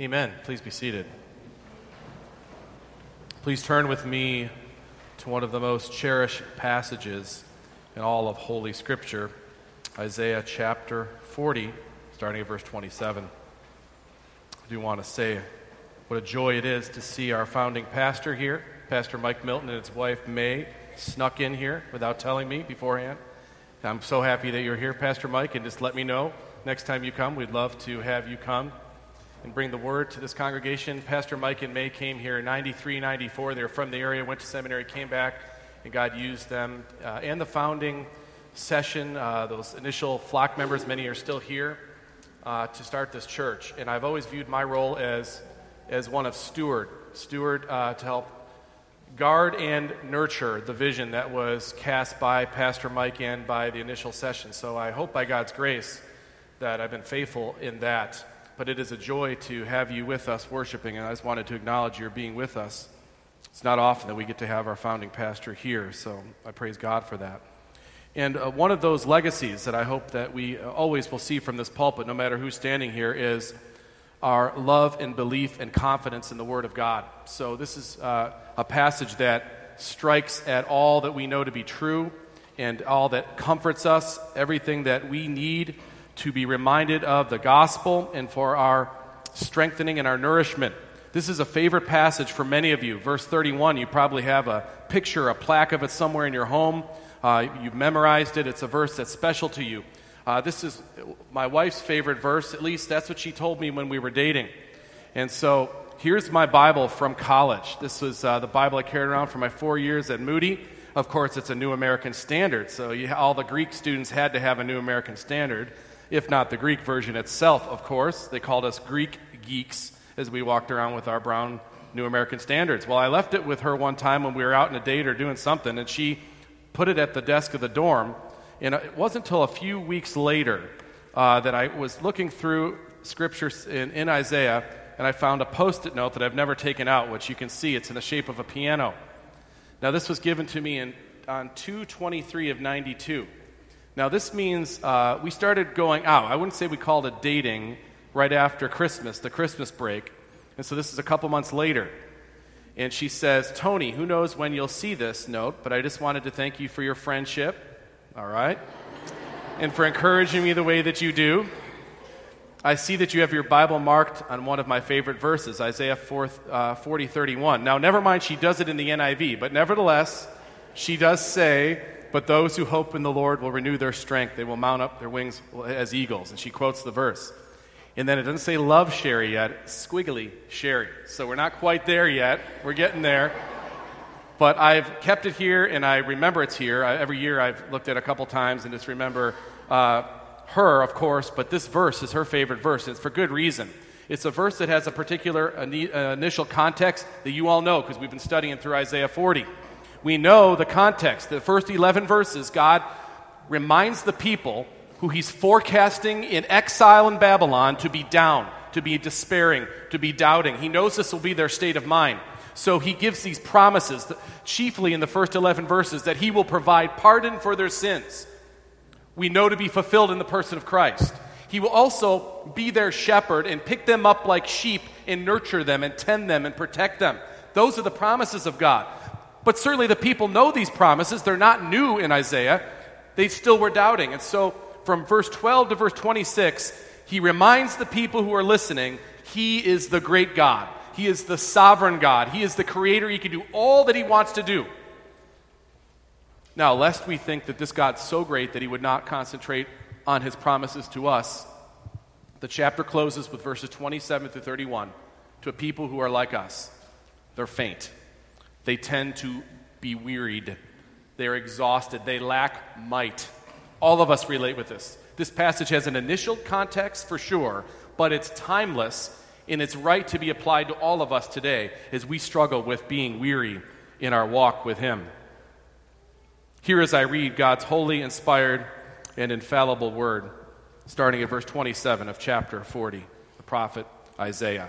Amen. Please be seated. Please turn with me to one of the most cherished passages in all of Holy Scripture, Isaiah chapter 40, starting at verse 27. I do want to say what a joy it is to see our founding pastor here, Pastor Mike Milton, and his wife May snuck in here without telling me beforehand. I'm so happy that you're here, Pastor Mike, and just let me know next time you come. We'd love to have you come and bring the word to this congregation. Pastor Mike and May came here in 93, 94. They were from the area, went to seminary, came back, and God used them. And the founding session, those initial flock members, many are still here, to start this church. And I've always viewed my role as one of steward to help guard and nurture the vision that was cast by Pastor Mike and by the initial session. So I hope by God's grace that I've been faithful in that. But it is a joy to have you with us worshiping, and I just wanted to acknowledge your being with us. It's not often that we get to have our founding pastor here, so I praise God for that. And one of those legacies that I hope that we always will see from this pulpit, no matter who's standing here, is our love and belief and confidence in the Word of God. So this is a passage that strikes at all that we know to be true and all that comforts us, everything that we need to be reminded of the gospel and for our strengthening and our nourishment. This is a favorite passage for many of you. Verse 31, you probably have a picture, a plaque of it somewhere in your home. You've memorized it. It's a verse that's special to you. This is my wife's favorite verse. At least that's what she told me when we were dating. And so here's my Bible from college. This was the Bible I carried around for my 4 years at Moody. Of course, it's a New American Standard, so all the Greek students had to have a New American Standard, if not the Greek version itself, of course. They called us Greek geeks as we walked around with our brown New American Standards. Well, I left it with her one time when we were out on a date or doing something, and she put it at the desk of the dorm. And it wasn't until a few weeks later that I was looking through Scripture in Isaiah, and I found a Post-it note that I've never taken out, which you can see. It's in the shape of a piano. Now, this was given to me on 2/23 of 92. Now, this means we started going out. I wouldn't say we called it dating right after Christmas, the Christmas break. And so this is a couple months later. And she says, "Tony, who knows when you'll see this note, but I just wanted to thank you for your friendship," all right, "and for encouraging me the way that you do. I see that you have your Bible marked on one of my favorite verses, Isaiah 40:31. Now, never mind, she does it in the NIV, but nevertheless, she does say, "But those who hope in the Lord will renew their strength. They will mount up their wings as eagles." And she quotes the verse. And then it doesn't say "love Sherry" yet. It's squiggly Sherry. So we're not quite there yet. We're getting there. But I've kept it here, and I remember it's here. Every year I've looked at it a couple times and just remember her, of course. But this verse is her favorite verse. And it's for good reason. It's a verse that has a particular initial context that you all know because we've been studying through Isaiah 40. We know the context. The first 11 verses, God reminds the people who he's forecasting in exile in Babylon to be down, to be despairing, to be doubting. He knows this will be their state of mind. So he gives these promises, chiefly in the first 11 verses, that he will provide pardon for their sins. We know to be fulfilled in the person of Christ. He will also be their shepherd and pick them up like sheep and nurture them and tend them and protect them. Those are the promises of God. But certainly the people know these promises. They're not new in Isaiah. They still were doubting. And so from verse 12 to verse 26, he reminds the people who are listening, he is the great God. He is the sovereign God. He is the creator. He can do all that he wants to do. Now, lest we think that this God's so great that he would not concentrate on his promises to us, the chapter closes with verses 27 through 31 to a people who are like us. They're faint. They tend to be wearied. They're exhausted. They lack might. All of us relate with this. This passage has an initial context for sure, but it's timeless, and it's right to be applied to all of us today as we struggle with being weary in our walk with him. Here as I read God's holy, inspired, and infallible word, starting at verse 27 of chapter 40, the prophet Isaiah.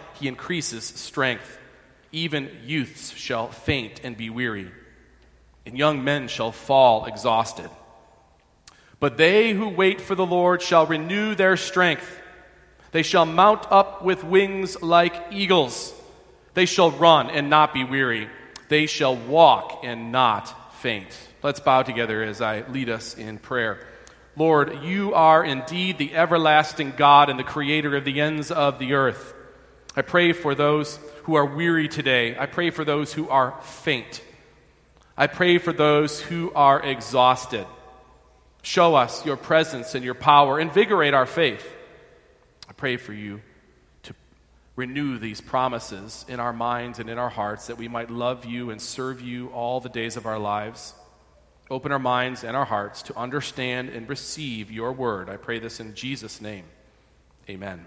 he increases strength. Even youths shall faint and be weary, and young men shall fall exhausted. But they who wait for the Lord shall renew their strength. They shall mount up with wings like eagles. They shall run and not be weary. They shall walk and not faint. Let's bow together as I lead us in prayer. Lord, you are indeed the everlasting God and the creator of the ends of the earth. I pray for those who are weary today. I pray for those who are faint. I pray for those who are exhausted. Show us your presence and your power. Invigorate our faith. I pray for you to renew these promises in our minds and in our hearts, that we might love you and serve you all the days of our lives. Open our minds and our hearts to understand and receive your word. I pray this in Jesus' name. Amen.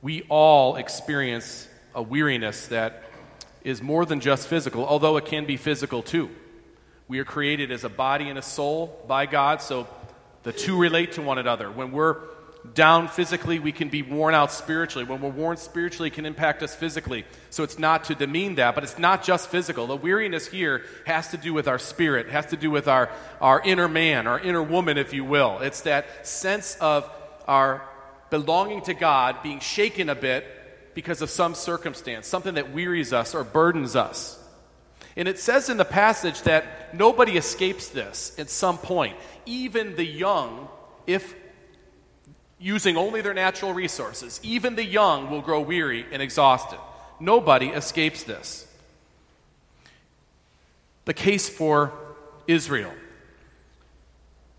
We all experience a weariness that is more than just physical, although it can be physical too. We are created as a body and a soul by God, so the two relate to one another. When we're down physically, we can be worn out spiritually. When we're worn spiritually, it can impact us physically. So it's not to demean that, but it's not just physical. The weariness here has to do with our spirit, has to do with our inner man, our inner woman, if you will. It's that sense of our belonging to God being shaken a bit because of some circumstance, something that wearies us or burdens us. And it says in the passage that nobody escapes this at some point. Even the young, if using only their natural resources, even the young will grow weary and exhausted. Nobody escapes this. The case for Israel.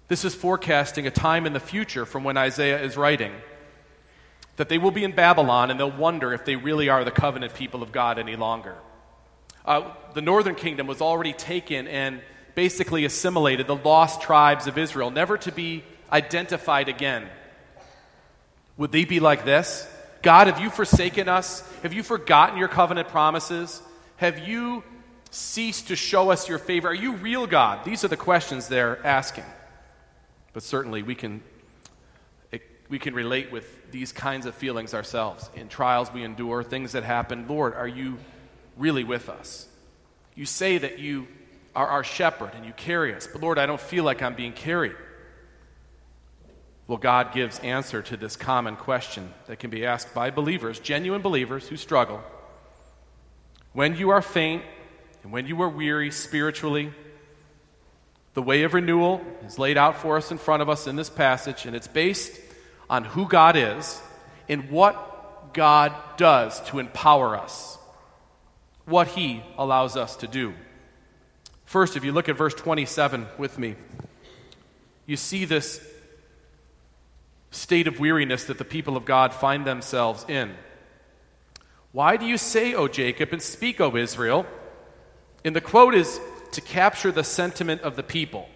This is forecasting a time in the future from when Isaiah is writing, that they will be in Babylon and they'll wonder if they really are the covenant people of God any longer. The northern kingdom was already taken and basically assimilated, the lost tribes of Israel, never to be identified again. Would they be like this? God, have you forsaken us? Have you forgotten your covenant promises? Have you ceased to show us your favor? Are you real, God? These are the questions they're asking. But certainly we can relate with these kinds of feelings ourselves. In trials we endure, things that happen. Lord, are you really with us? You say that you are our shepherd and you carry us. But Lord, I don't feel like I'm being carried. Well, God gives answer to this common question that can be asked by believers, genuine believers who struggle. When you are faint and when you are weary spiritually, the way of renewal is laid out for us in front of us in this passage, and it's based on who God is and what God does to empower us, what he allows us to do. First, if you look at verse 27 with me, you see this state of weariness that the people of God find themselves in. Why do you say, O Jacob, and speak, O Israel? And the quote is to capture the sentiment of the people.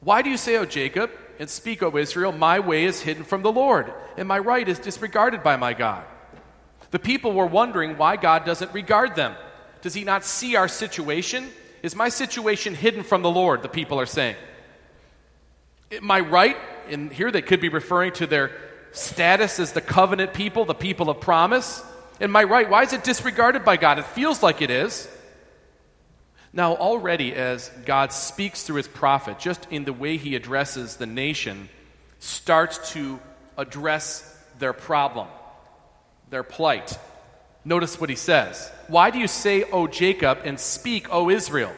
Why do you say, O Jacob, and speak, O Israel, my way is hidden from the Lord, and my right is disregarded by my God? The people were wondering why God doesn't regard them. Does he not see our situation? Is my situation hidden from the Lord, the people are saying. My right, and here they could be referring to their status as the covenant people, the people of promise. And my right, why is it disregarded by God? It feels like it is. Now already as God speaks through his prophet, just in the way he addresses the nation, starts to address their problem, their plight. Notice what he says. Why do you say, O Jacob, and speak, O Israel?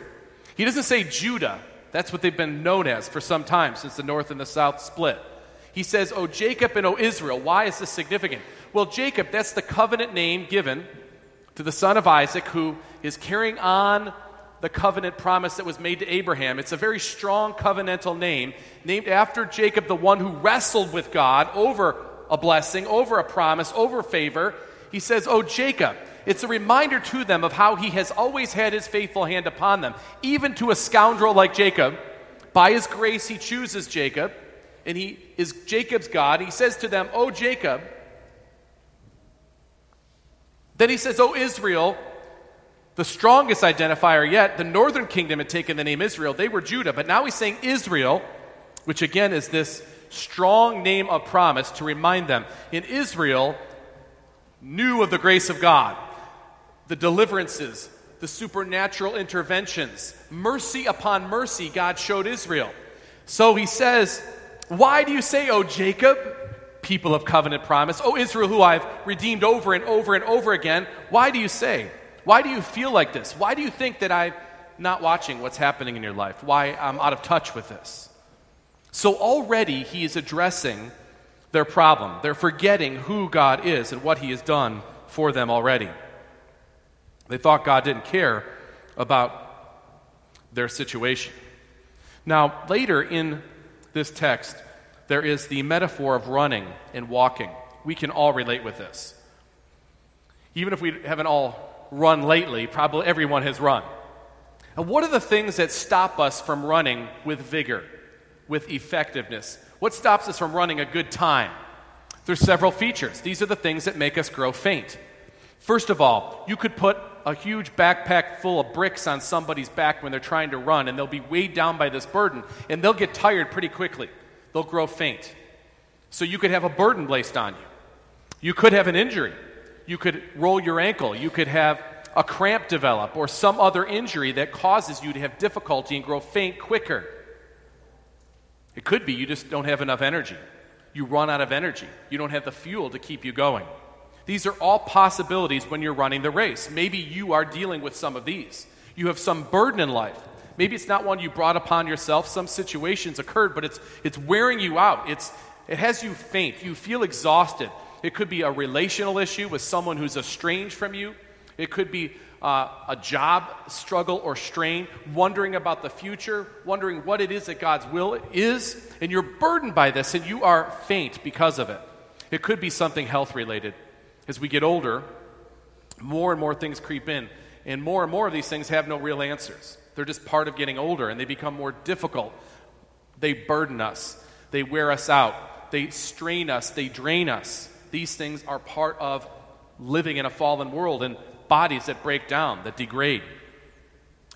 He doesn't say Judah. That's what they've been known as for some time, since the north and the south split. He says, O Jacob and O Israel. Why is this significant? Well, Jacob, that's the covenant name given to the son of Isaac, who is carrying on the covenant promise that was made to Abraham. It's a very strong covenantal name, named after Jacob, the one who wrestled with God over a blessing, over a promise, over favor. He says, O Jacob. It's a reminder to them of how he has always had his faithful hand upon them. Even to a scoundrel like Jacob, by his grace he chooses Jacob. and he is Jacob's God. He says to them, "O Jacob." Then he says, "O Israel." The strongest identifier yet, the northern kingdom had taken the name Israel. They were Judah, but now he's saying Israel, which again is this strong name of promise to remind them. In Israel, knew of the grace of God, the deliverances, the supernatural interventions, mercy upon mercy God showed Israel. So he says, "Why do you say, O Jacob, people of covenant promise, O Israel, who I've redeemed over and over and over again, why do you say? Why do you feel like this? Why do you think that I'm not watching what's happening in your life? Why I'm out of touch with this?" So already he is addressing their problem. They're forgetting who God is and what he has done for them already. They thought God didn't care about their situation. Now, later in this text, there is the metaphor of running and walking. We can all relate with this. Even if we haven't all run lately, probably everyone has run. And what are the things that stop us from running with vigor, with effectiveness? What stops us from running a good time? There's several features. These are the things that make us grow faint. First of all, you could put a huge backpack full of bricks on somebody's back when they're trying to run, and they'll be weighed down by this burden, and they'll get tired pretty quickly. They'll grow faint. So you could have a burden placed on you. You could have an injury. You could roll your ankle. You could have a cramp develop or some other injury that causes you to have difficulty and grow faint quicker. It could be you just don't have enough energy. You run out of energy. You don't have the fuel to keep you going. These are all possibilities when you're running the race. Maybe you are dealing with some of these. You have some burden in life. Maybe it's not one you brought upon yourself. Some situations occurred, but it's wearing you out. It has you faint. You feel exhausted. It could be a relational issue with someone who's estranged from you. It could be a job struggle or strain, wondering about the future, wondering what it is that God's will is, and you're burdened by this, and you are faint because of it. It could be something health-related. As we get older, more and more things creep in, and more of these things have no real answers. They're just part of getting older, and they become more difficult. They burden us. They wear us out. They strain us. They drain us. These things are part of living in a fallen world and bodies that break down, that degrade.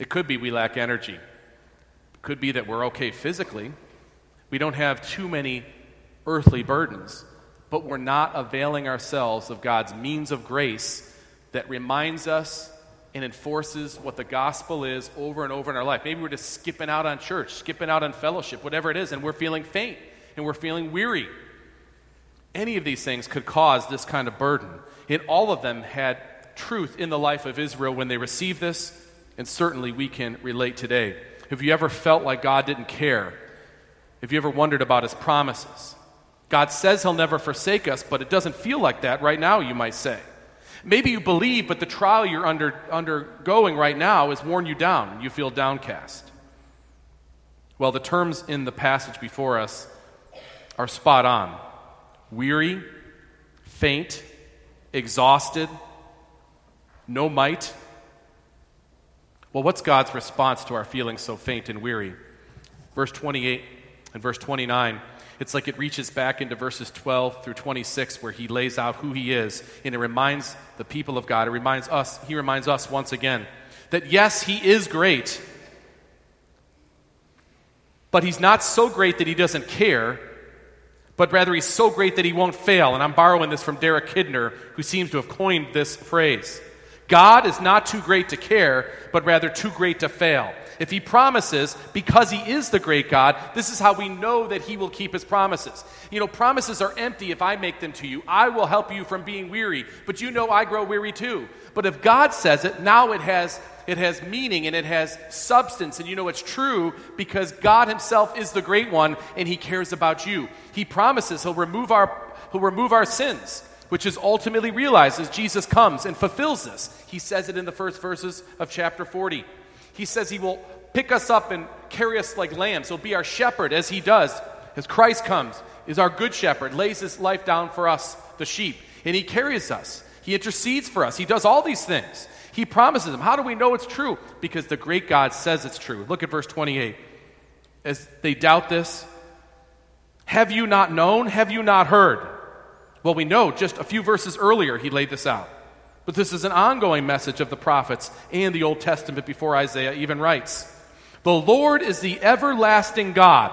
It could be we lack energy. It could be that we're okay physically. We don't have too many earthly burdens, but we're not availing ourselves of God's means of grace that reminds us and enforces what the gospel is over and over in our life. Maybe we're just skipping out on church, skipping out on fellowship, whatever it is, and we're feeling faint and we're feeling weary. Any of these things could cause this kind of burden. And all of them had truth in the life of Israel when they received this, and certainly we can relate today. Have you ever felt like God didn't care? Have you ever wondered about his promises? God says he'll never forsake us, but it doesn't feel like that right now, you might say. Maybe you believe, but the trial you're undergoing right now has worn you down, and you feel downcast. Well, the terms in the passage before us are spot on. Weary, faint, exhausted, no might. Well, what's God's response to our feeling so faint and weary? Verse 28 and verse 29, it's like it reaches back into verses 12 through 26 where he lays out who he is, and it reminds the people of God, he reminds us once again that yes, he is great, but he's not so great that he doesn't care, but rather he's so great that he won't fail. And I'm borrowing this from Derek Kidner, who seems to have coined this phrase. God is not too great to care, but rather too great to fail. If he promises, because he is the great God, this is how we know that he will keep his promises. You know, promises are empty if I make them to you. I will help you from being weary, but you know I grow weary too. But if God says it, now it has meaning and it has substance, and you know it's true because God himself is the great one and he cares about you. He promises he'll remove our sins, which is ultimately realized as Jesus comes and fulfills this. He says it in the first verses of chapter 40. He says he will pick us up and carry us like lambs. He'll be our shepherd as he does, as Christ comes, is our good shepherd, lays his life down for us, the sheep, and he carries us. He intercedes for us. He does all these things. He promises them. How do we know it's true? Because the great God says it's true. Look at verse 28. As they doubt this, Have you not known? Have you not heard? Well, we know just a few verses earlier he laid this out. But this is an ongoing message of the prophets and the Old Testament before Isaiah even writes. The Lord is the everlasting God,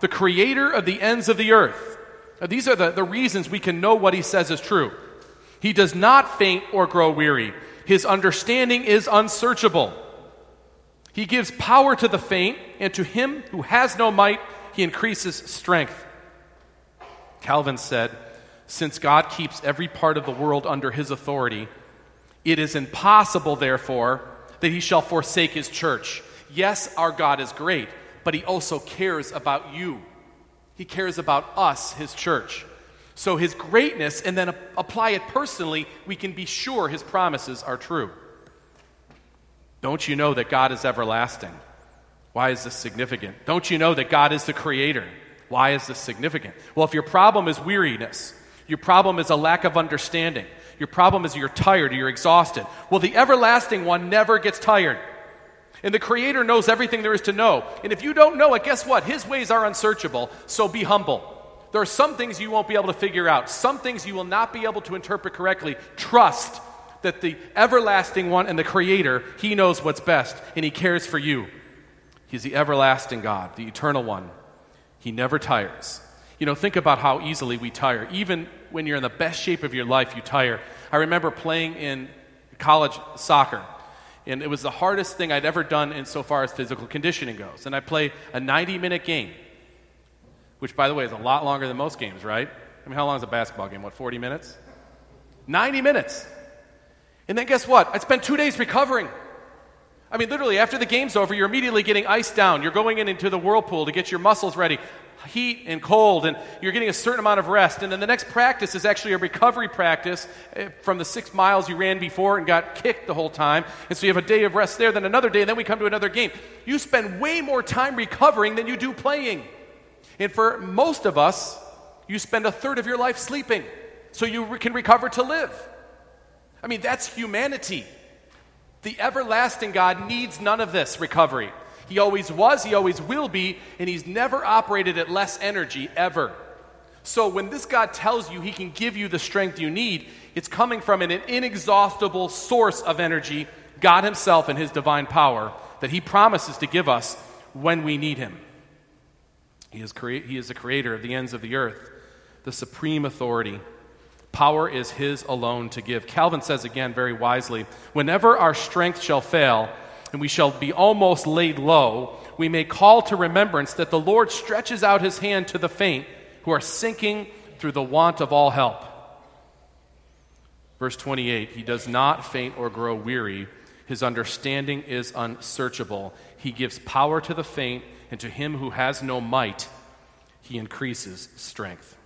the creator of the ends of the earth. Now, these are the reasons we can know what he says is true. He does not faint or grow weary. His understanding is unsearchable. He gives power to the faint, and to him who has no might, he increases strength. Calvin said, since God keeps every part of the world under his authority, it is impossible, therefore, that he shall forsake his church. Yes, our God is great, but he also cares about you. He cares about us, his church. So his greatness, and then apply it personally, we can be sure his promises are true. Don't you know that God is everlasting? Why is this significant? Don't you know that God is the creator? Why is this significant? Well, if your problem is weariness, your problem is a lack of understanding, your problem is you're tired or you're exhausted, well, the everlasting one never gets tired. And the creator knows everything there is to know. And if you don't know it, guess what? His ways are unsearchable, so be humble. There are some things you won't be able to figure out. Some things you will not be able to interpret correctly. Trust that the everlasting one and the creator, he knows what's best, and he cares for you. He's the everlasting God, the eternal one. He never tires. You know, think about how easily we tire. Even when you're in the best shape of your life, you tire. I remember playing in college soccer, and it was the hardest thing I'd ever done insofar as physical conditioning goes. And I played a 90-minute game, which, by the way, is a lot longer than most games, right? I mean, how long is a basketball game? What, 40 minutes? 90 minutes. And then guess what? I spent 2 days recovering. I mean, literally, after the game's over, you're immediately getting iced down. You're going into the whirlpool to get your muscles ready. Heat and cold, and you're getting a certain amount of rest. And then the next practice is actually a recovery practice from the 6 miles you ran before and got kicked the whole time. And so you have a day of rest there, then another day, and then we come to another game. You spend way more time recovering than you do playing. And for most of us, you spend a third of your life sleeping so you can recover to live. I mean, that's humanity. The everlasting God needs none of this recovery. He always was, he always will be, and he's never operated at less energy ever. So when this God tells you he can give you the strength you need, it's coming from an inexhaustible source of energy, God himself and his divine power, that he promises to give us when we need him. He is the creator of the ends of the earth, the supreme authority. Power is his alone to give. Calvin says again very wisely, whenever our strength shall fail and we shall be almost laid low, we may call to remembrance that the Lord stretches out his hand to the faint who are sinking through the want of all help. Verse 28, he does not faint or grow weary. His understanding is unsearchable. He gives power to the faint, and to him who has no might, he increases strength.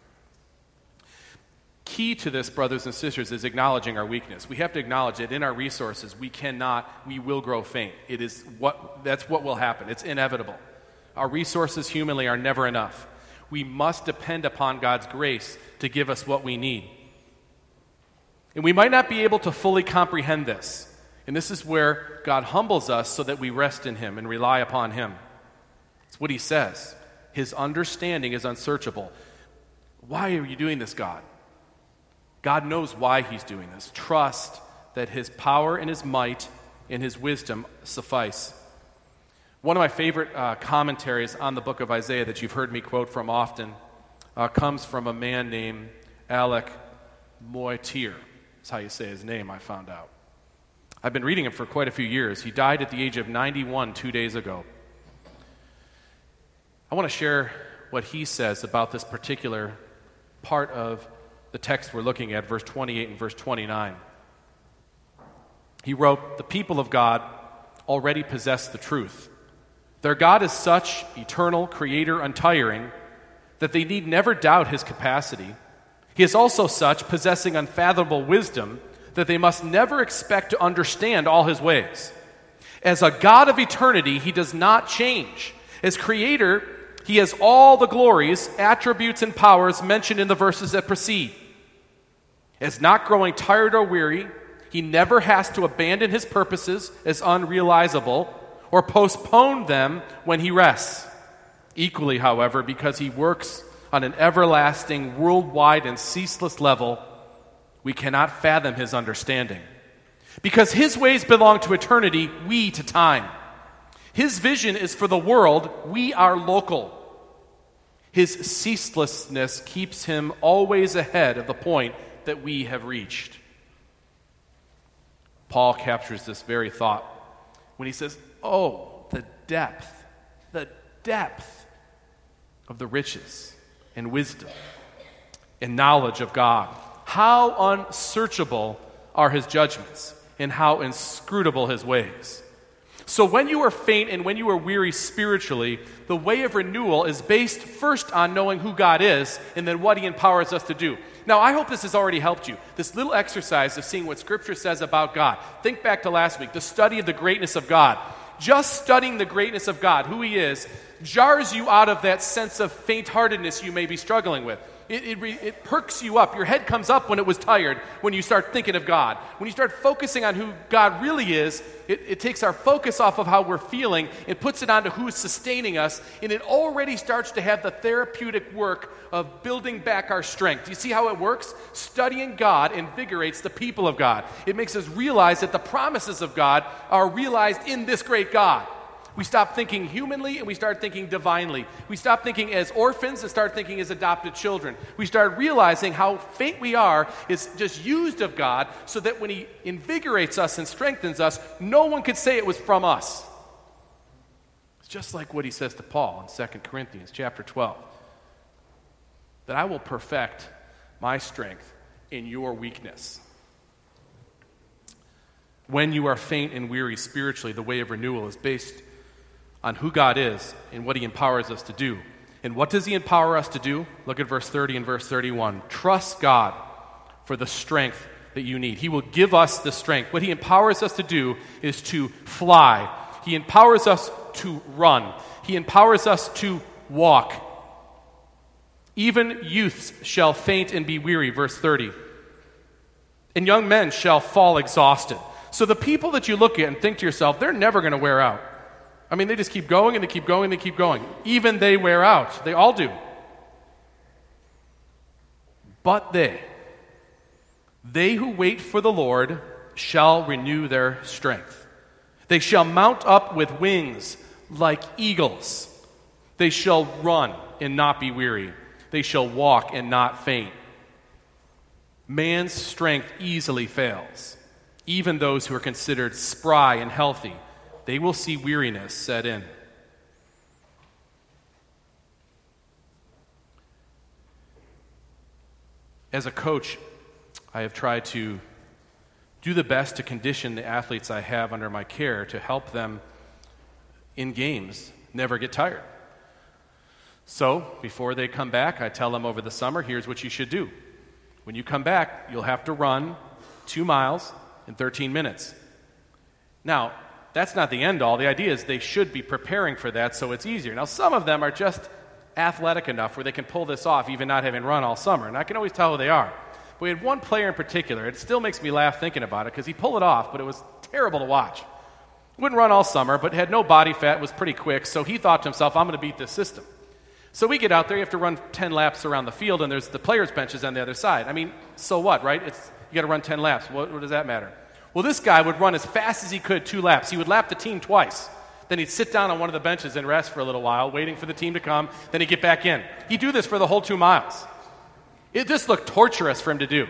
Key to this, brothers and sisters, is acknowledging our weakness. We have to acknowledge that in our resources, we will grow faint. That's what will happen. It's inevitable. Our resources humanly are never enough. We must depend upon God's grace to give us what we need. And we might not be able to fully comprehend this. And this is where God humbles us so that we rest in him and rely upon him. It's what he says. His understanding is unsearchable. Why are you doing this, God? God knows why he's doing this. Trust that his power and his might and his wisdom suffice. One of my favorite commentaries on the book of Isaiah that you've heard me quote from often comes from a man named Alec Moitir. That's how you say his name, I found out. I've been reading him for quite a few years. He died at the age of 91 2 days ago. I want to share what he says about this particular part of the text we're looking at, verse 28 and verse 29. He wrote, "The people of God already possess the truth. Their God is such, eternal, creator, untiring, that they need never doubt his capacity. He is also such, possessing unfathomable wisdom, that they must never expect to understand all his ways. As a God of eternity, he does not change. As creator, he has all the glories, attributes, and powers mentioned in the verses that precede. As not growing tired or weary, he never has to abandon his purposes as unrealizable or postpone them when he rests. Equally, however, because he works on an everlasting, worldwide, and ceaseless level, we cannot fathom his understanding. Because his ways belong to eternity, we to time. His vision is for the world, we are local. His ceaselessness keeps him always ahead of the point that we have reached. Paul captures this very thought when he says, oh, the depth of the riches and wisdom and knowledge of God. How unsearchable are his judgments, and how inscrutable his ways. So when you are faint and when you are weary spiritually, the way of renewal is based first on knowing who God is and then what he empowers us to do. Now, I hope this has already helped you, this little exercise of seeing what Scripture says about God. Think back to last week, the study of the greatness of God. Just studying the greatness of God, who he is, jars you out of that sense of faint-heartedness you may be struggling with. It perks you up. Your head comes up when it was tired, when you start thinking of God. When you start focusing on who God really is, it takes our focus off of how we're feeling. It puts it onto who's sustaining us, and it already starts to have the therapeutic work of building back our strength. Do you see how it works? Studying God invigorates the people of God. It makes us realize that the promises of God are realized in this great God. We stop thinking humanly and we start thinking divinely. We stop thinking as orphans and start thinking as adopted children. We start realizing how faint we are is just used of God so that when he invigorates us and strengthens us, no one could say it was from us. It's just like what he says to Paul in 2 Corinthians chapter 12, that I will perfect my strength in your weakness. When you are faint and weary spiritually, the way of renewal is based on who God is and what he empowers us to do. And what does he empower us to do? Look at verse 30 and verse 31. Trust God for the strength that you need. He will give us the strength. What he empowers us to do is to fly. He empowers us to run. He empowers us to walk. Even youths shall faint and be weary, verse 30. And young men shall fall exhausted. So the people that you look at and think to yourself, they're never going to wear out. I mean, they just keep going, and they keep going, and they keep going. Even they wear out. They all do. But they who wait for the Lord shall renew their strength. They shall mount up with wings like eagles. They shall run and not be weary. They shall walk and not faint. Man's strength easily fails. Even those who are considered spry and healthy, they will see weariness set in. As a coach, I have tried to do the best to condition the athletes I have under my care to help them in games never get tired. So, before they come back, I tell them over the summer, here's what you should do. When you come back, you'll have to run 2 miles in 13 minutes. Now, that's not the end all. The idea is they should be preparing for that so it's easier. Now, some of them are just athletic enough where they can pull this off even not having run all summer, and I can always tell who they are. But we had one player in particular. It still makes me laugh thinking about it because he pulled it off, but it was terrible to watch. Wouldn't run all summer, but had no body fat, was pretty quick, so he thought to himself, I'm going to beat this system. So we get out there, you have to run 10 laps around the field, and there's the players' benches on the other side. I mean, so what, right? You got to run 10 laps. What does that matter? Well, this guy would run as fast as he could 2 laps. He would lap the team twice. Then he'd sit down on one of the benches and rest for a little while, waiting for the team to come. Then he'd get back in. He'd do this for the whole 2 miles. It just looked torturous for him to do.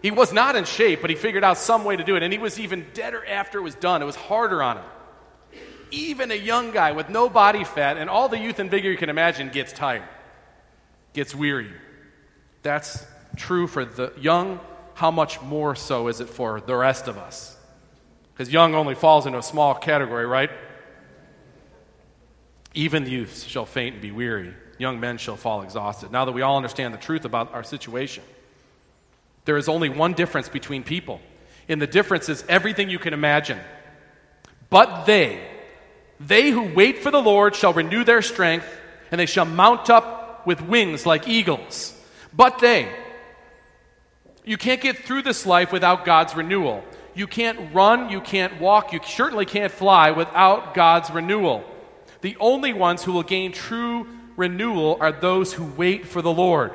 He was not in shape, but he figured out some way to do it, and he was even deader after it was done. It was harder on him. Even a young guy with no body fat and all the youth and vigor you can imagine gets tired, gets weary. That's true for the young. How much more so is it for the rest of us? Because young only falls into a small category, right? Even the youths shall faint and be weary. Young men shall fall exhausted. Now that we all understand the truth about our situation, there is only one difference between people. And the difference is everything you can imagine. But they who wait for the Lord shall renew their strength, and they shall mount up with wings like eagles. But you can't get through this life without God's renewal. You can't run, you can't walk, you certainly can't fly without God's renewal. The only ones who will gain true renewal are those who wait for the Lord.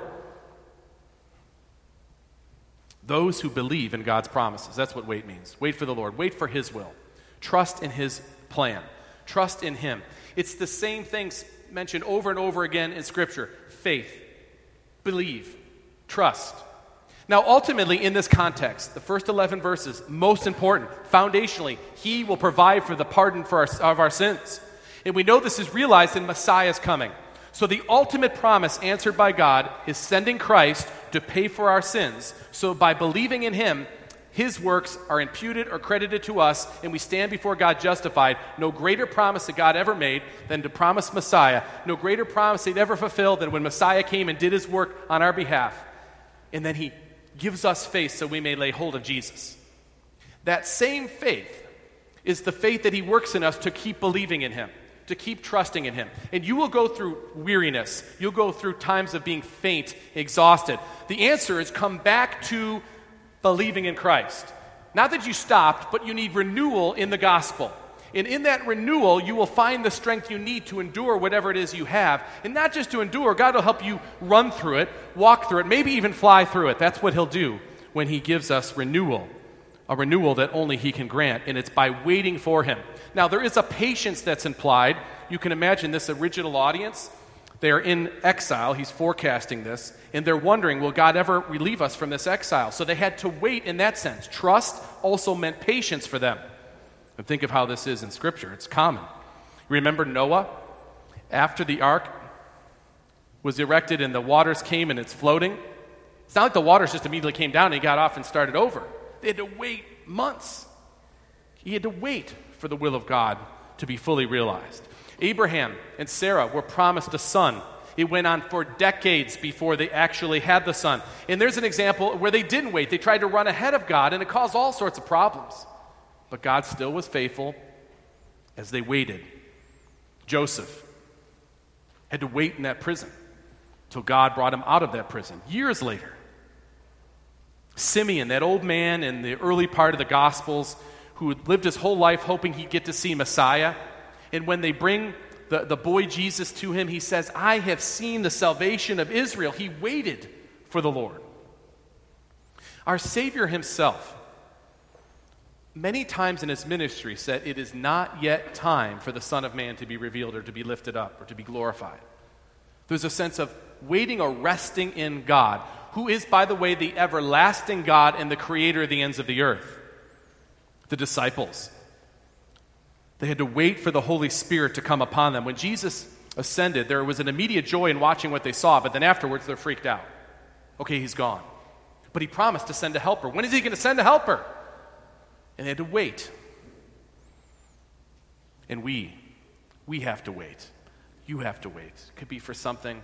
Those who believe in God's promises. That's what wait means. Wait for the Lord. Wait for His will. Trust in His plan. Trust in Him. It's the same things mentioned over and over again in Scripture. Faith, believe, trust. Now, ultimately, in this context, the first 11 verses, most important, foundationally, He will provide for the pardon of our sins. And we know this is realized in Messiah's coming. So the ultimate promise answered by God is sending Christ to pay for our sins. So by believing in Him, His works are imputed or credited to us, and we stand before God justified. No greater promise that God ever made than to promise Messiah. No greater promise He'd ever fulfilled than when Messiah came and did His work on our behalf. And then He gives us faith so we may lay hold of Jesus. That same faith is the faith that He works in us to keep believing in Him, to keep trusting in Him. And you will go through weariness. You'll go through times of being faint, exhausted. The answer is come back to believing in Christ. Not that you stopped, but you need renewal in the gospel. And in that renewal, you will find the strength you need to endure whatever it is you have. And not just to endure, God will help you run through it, walk through it, maybe even fly through it. That's what He'll do when He gives us renewal. A renewal that only He can grant, and it's by waiting for Him. Now, there is a patience that's implied. You can imagine this original audience. They are in exile. He's forecasting this. And they're wondering, will God ever relieve us from this exile? So they had to wait in that sense. Trust also meant patience for them. And think of how this is in Scripture. It's common. Remember Noah? After the ark was erected and the waters came and it's floating. It's not like the waters just immediately came down and he got off and started over. They had to wait months. He had to wait for the will of God to be fully realized. Abraham and Sarah were promised a son. It went on for decades before they actually had the son. And there's an example where they didn't wait. They tried to run ahead of God, and it caused all sorts of problems. But God still was faithful as they waited. Joseph had to wait in that prison till God brought him out of that prison years later. Simeon, that old man in the early part of the Gospels who had lived his whole life hoping he'd get to see Messiah. And when they bring the boy Jesus to him, he says, I have seen the salvation of Israel. He waited for the Lord. Our Savior Himself, many times in His ministry, said it is not yet time for the Son of Man to be revealed or to be lifted up or to be glorified. There's a sense of waiting or resting in God, who is, by the way, the everlasting God and the creator of the ends of the earth. The disciples, they had to wait for the Holy Spirit to come upon them. When Jesus ascended, there was an immediate joy in watching what they saw, but then afterwards they're freaked out. Okay, He's gone. But He promised to send a helper. When is He going to send a helper? And they had to wait. And we have to wait. You have to wait. It could be for something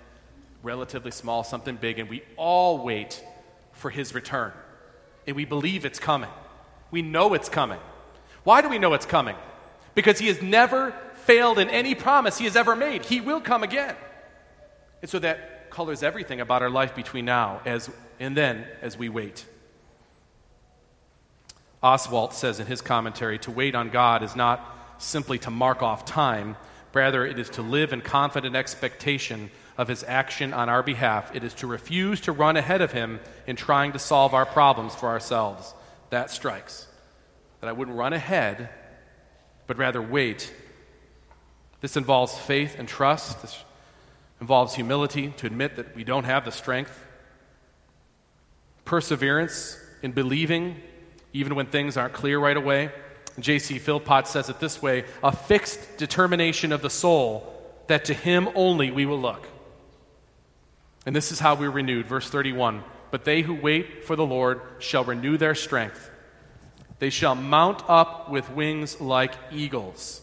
relatively small, something big, and we all wait for His return. And we believe it's coming. We know it's coming. Why do we know it's coming? Because He has never failed in any promise He has ever made. He will come again. And so that colors everything about our life between now and then as we wait. Oswald says in his commentary, to wait on God is not simply to mark off time. Rather, it is to live in confident expectation of His action on our behalf. It is to refuse to run ahead of Him in trying to solve our problems for ourselves. That strikes. That I wouldn't run ahead, but rather wait. This involves faith and trust. This involves humility to admit that we don't have the strength. Perseverance in believing, even when things aren't clear right away. J.C. Philpott says it this way, a fixed determination of the soul that to Him only we will look. And this is how we're renewed. Verse 31, but they who wait for the Lord shall renew their strength. They shall mount up with wings like eagles.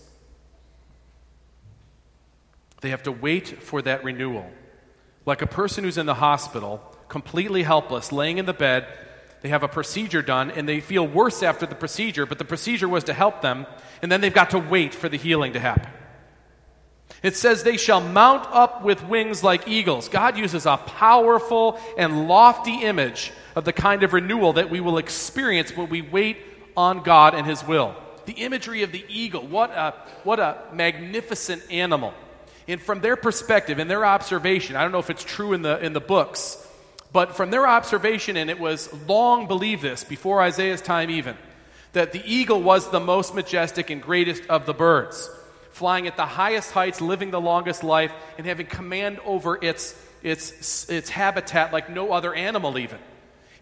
They have to wait for that renewal. Like a person who's in the hospital, completely helpless, laying in the bed, they have a procedure done, and they feel worse after the procedure, but the procedure was to help them, and then they've got to wait for the healing to happen. It says they shall mount up with wings like eagles. God uses a powerful and lofty image of the kind of renewal that we will experience when we wait on God and His will. The imagery of the eagle, what a magnificent animal. And from their perspective and their observation, I don't know if it's true in the books, but from their observation, and it was long believed this, before Isaiah's time even, that the eagle was the most majestic and greatest of the birds, flying at the highest heights, living the longest life, and having command over its habitat like no other animal even.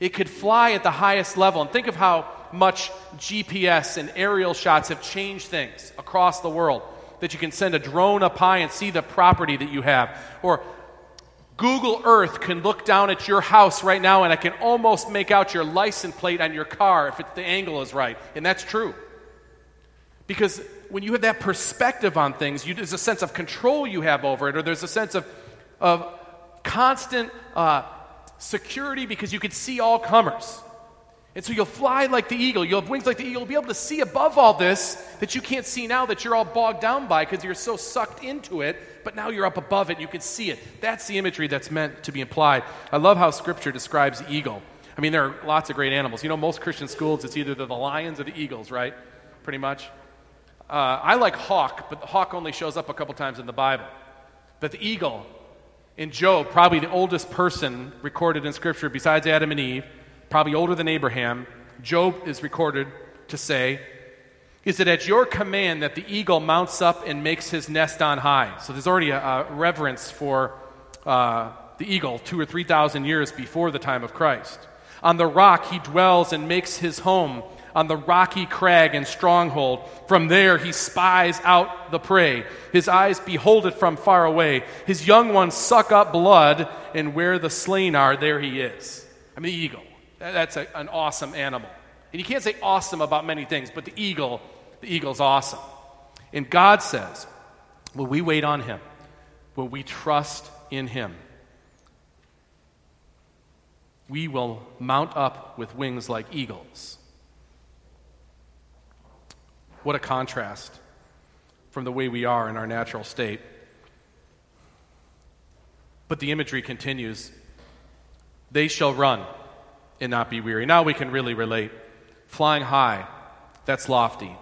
It could fly at the highest level. And think of how much GPS and aerial shots have changed things across the world, that you can send a drone up high and see the property that you have. Or Google Earth can look down at your house right now, and I can almost make out your license plate on your car if the angle is right. And that's true. Because when you have that perspective on things, there's a sense of control you have over it, or there's a sense of constant security because you can see all comers. And so you'll fly like the eagle. You'll have wings like the eagle. You'll be able to see above all this that you can't see now, that you're all bogged down by because you're so sucked into it, but now you're up above it. You can see it. That's the imagery that's meant to be implied. I love how Scripture describes the eagle. I mean, there are lots of great animals. You know, most Christian schools, it's either the lions or the eagles, right? Pretty much. I like hawk, but the hawk only shows up a couple times in the Bible. But the eagle in Job, probably the oldest person recorded in Scripture besides Adam and Eve, probably older than Abraham, Job is recorded to say, is it at your command that the eagle mounts up and makes his nest on high? So there's already a reverence for the eagle 2,000 or 3,000 years before the time of Christ. On the rock he dwells and makes his home, on the rocky crag and stronghold. From there he spies out the prey. His eyes behold it from far away. His young ones suck up blood, and where the slain are, there he is. I mean, the eagle. That's an awesome animal. And you can't say awesome about many things, but the eagle's awesome. And God says, will we wait on him? Will we trust in him? We will mount up with wings like eagles. What a contrast from the way we are in our natural state. But the imagery continues. They shall run and not be weary. Now we can really relate. Flying high, that's lofty.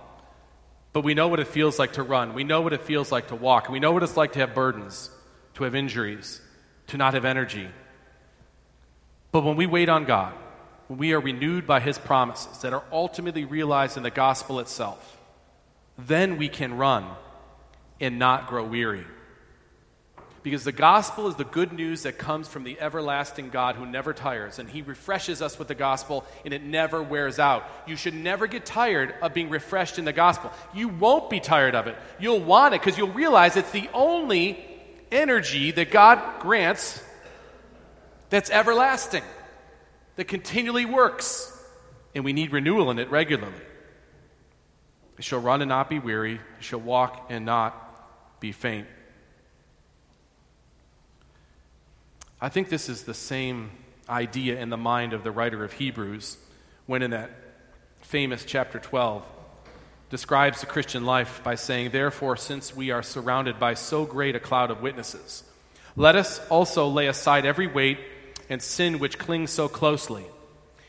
But we know what it feels like to run. We know what it feels like to walk. We know what it's like to have burdens, to have injuries, to not have energy. But when we wait on God, when we are renewed by his promises that are ultimately realized in the gospel itself, then we can run and not grow weary. Because the gospel is the good news that comes from the everlasting God who never tires, and he refreshes us with the gospel, and it never wears out. You should never get tired of being refreshed in the gospel. You won't be tired of it. You'll want it because you'll realize it's the only energy that God grants that's everlasting, that continually works, and we need renewal in it regularly. It shall run and not be weary. It shall walk and not be faint. I think this is the same idea in the mind of the writer of Hebrews when in that famous chapter 12 describes the Christian life by saying, therefore, since we are surrounded by so great a cloud of witnesses, let us also lay aside every weight and sin which clings so closely,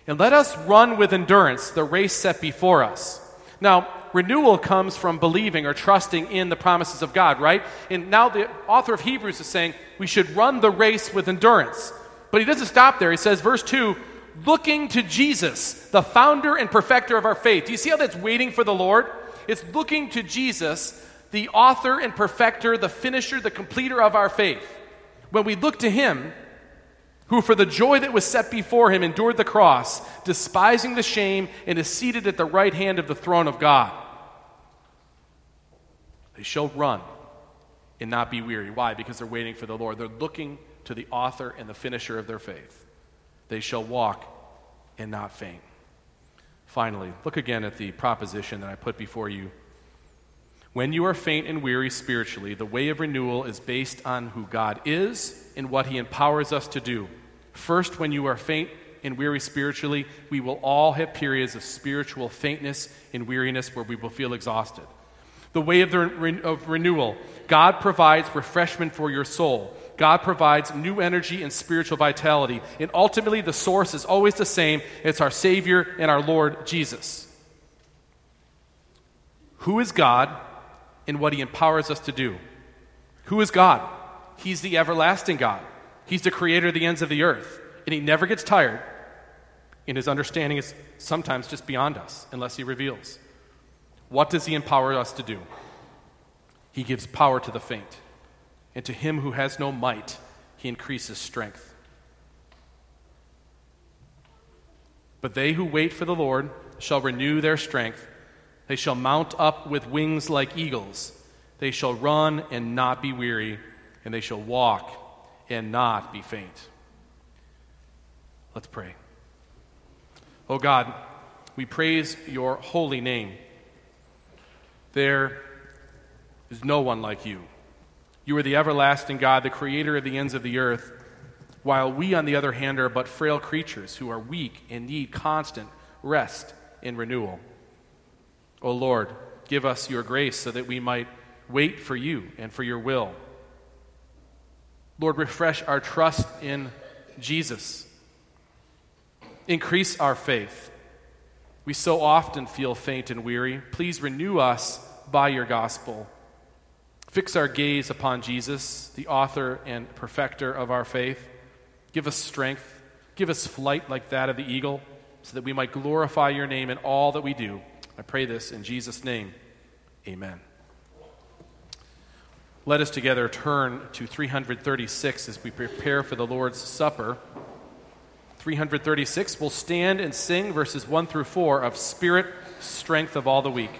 and let us run with endurance the race set before us. Now, renewal comes from believing or trusting in the promises of God, right? And now the author of Hebrews is saying we should run the race with endurance. But he doesn't stop there. He says, verse 2, looking to Jesus, the founder and perfecter of our faith. Do you see how that's waiting for the Lord? It's looking to Jesus, the author and perfecter, the finisher, the completer of our faith. When we look to him, who for the joy that was set before him endured the cross, despising the shame, and is seated at the right hand of the throne of God. They shall run and not be weary. Why? Because they're waiting for the Lord. They're looking to the author and the finisher of their faith. They shall walk and not faint. Finally, look again at the proposition that I put before you. When you are faint and weary spiritually, the way of renewal is based on who God is and what he empowers us to do. First, when you are faint and weary spiritually, we will all have periods of spiritual faintness and weariness where we will feel exhausted. The way of renewal, God provides refreshment for your soul. God provides new energy and spiritual vitality. And ultimately, the source is always the same. It's our Savior and our Lord Jesus. Who is God and what he empowers us to do? Who is God? He's the everlasting God. He's the creator of the ends of the earth, and he never gets tired, and his understanding is sometimes just beyond us unless he reveals. What does he empower us to do? He gives power to the faint, and to him who has no might, he increases strength. But they who wait for the Lord shall renew their strength. They shall mount up with wings like eagles. They shall run and not be weary, and they shall walk and not be faint. Let's pray. Oh God, we praise your holy name. There is no one like you. You are the everlasting God, the creator of the ends of the earth, while we, on the other hand, are but frail creatures who are weak and need constant rest and renewal. O Lord, give us your grace so that we might wait for you and for your will. Lord, refresh our trust in Jesus. Increase our faith. We so often feel faint and weary. Please renew us by your gospel. Fix our gaze upon Jesus, the author and perfecter of our faith. Give us strength. Give us flight like that of the eagle, so that we might glorify your name in all that we do. I pray this in Jesus' name. Amen. Let us together turn to 336 as we prepare for the Lord's Supper. 336, we'll stand and sing verses 1 through 4 of Spirit, Strength of All the Weak.